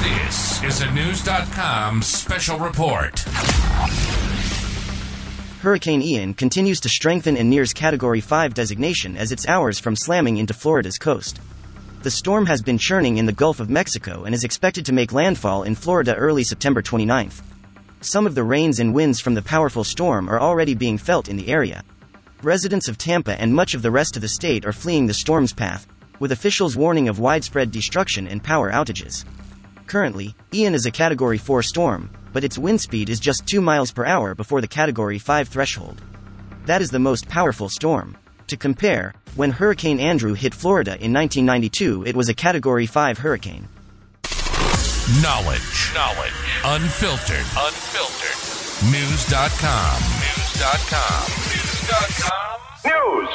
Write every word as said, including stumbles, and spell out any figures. This is a Knewz dot com special report. Hurricane Ian continues to strengthen and nears Category five designation as it's hours from slamming into Florida's coast. The storm has been churning in the Gulf of Mexico and is expected to make landfall in Florida early September twenty-ninth. Some of the rains and winds from the powerful storm are already being felt in the area. Residents of Tampa and much of the rest of the state are fleeing the storm's path, with officials warning of widespread destruction and power outages. Currently, Ian is a Category four storm, but its wind speed is just two miles per hour before the Category five threshold. That is the most powerful storm. To compare, when Hurricane Andrew hit Florida in nineteen ninety-two, it was a Category five hurricane. Knowledge. Knowledge. Unfiltered. Unfiltered. Knewz dot com. Knewz dot com. Knewz dot com. Knewz.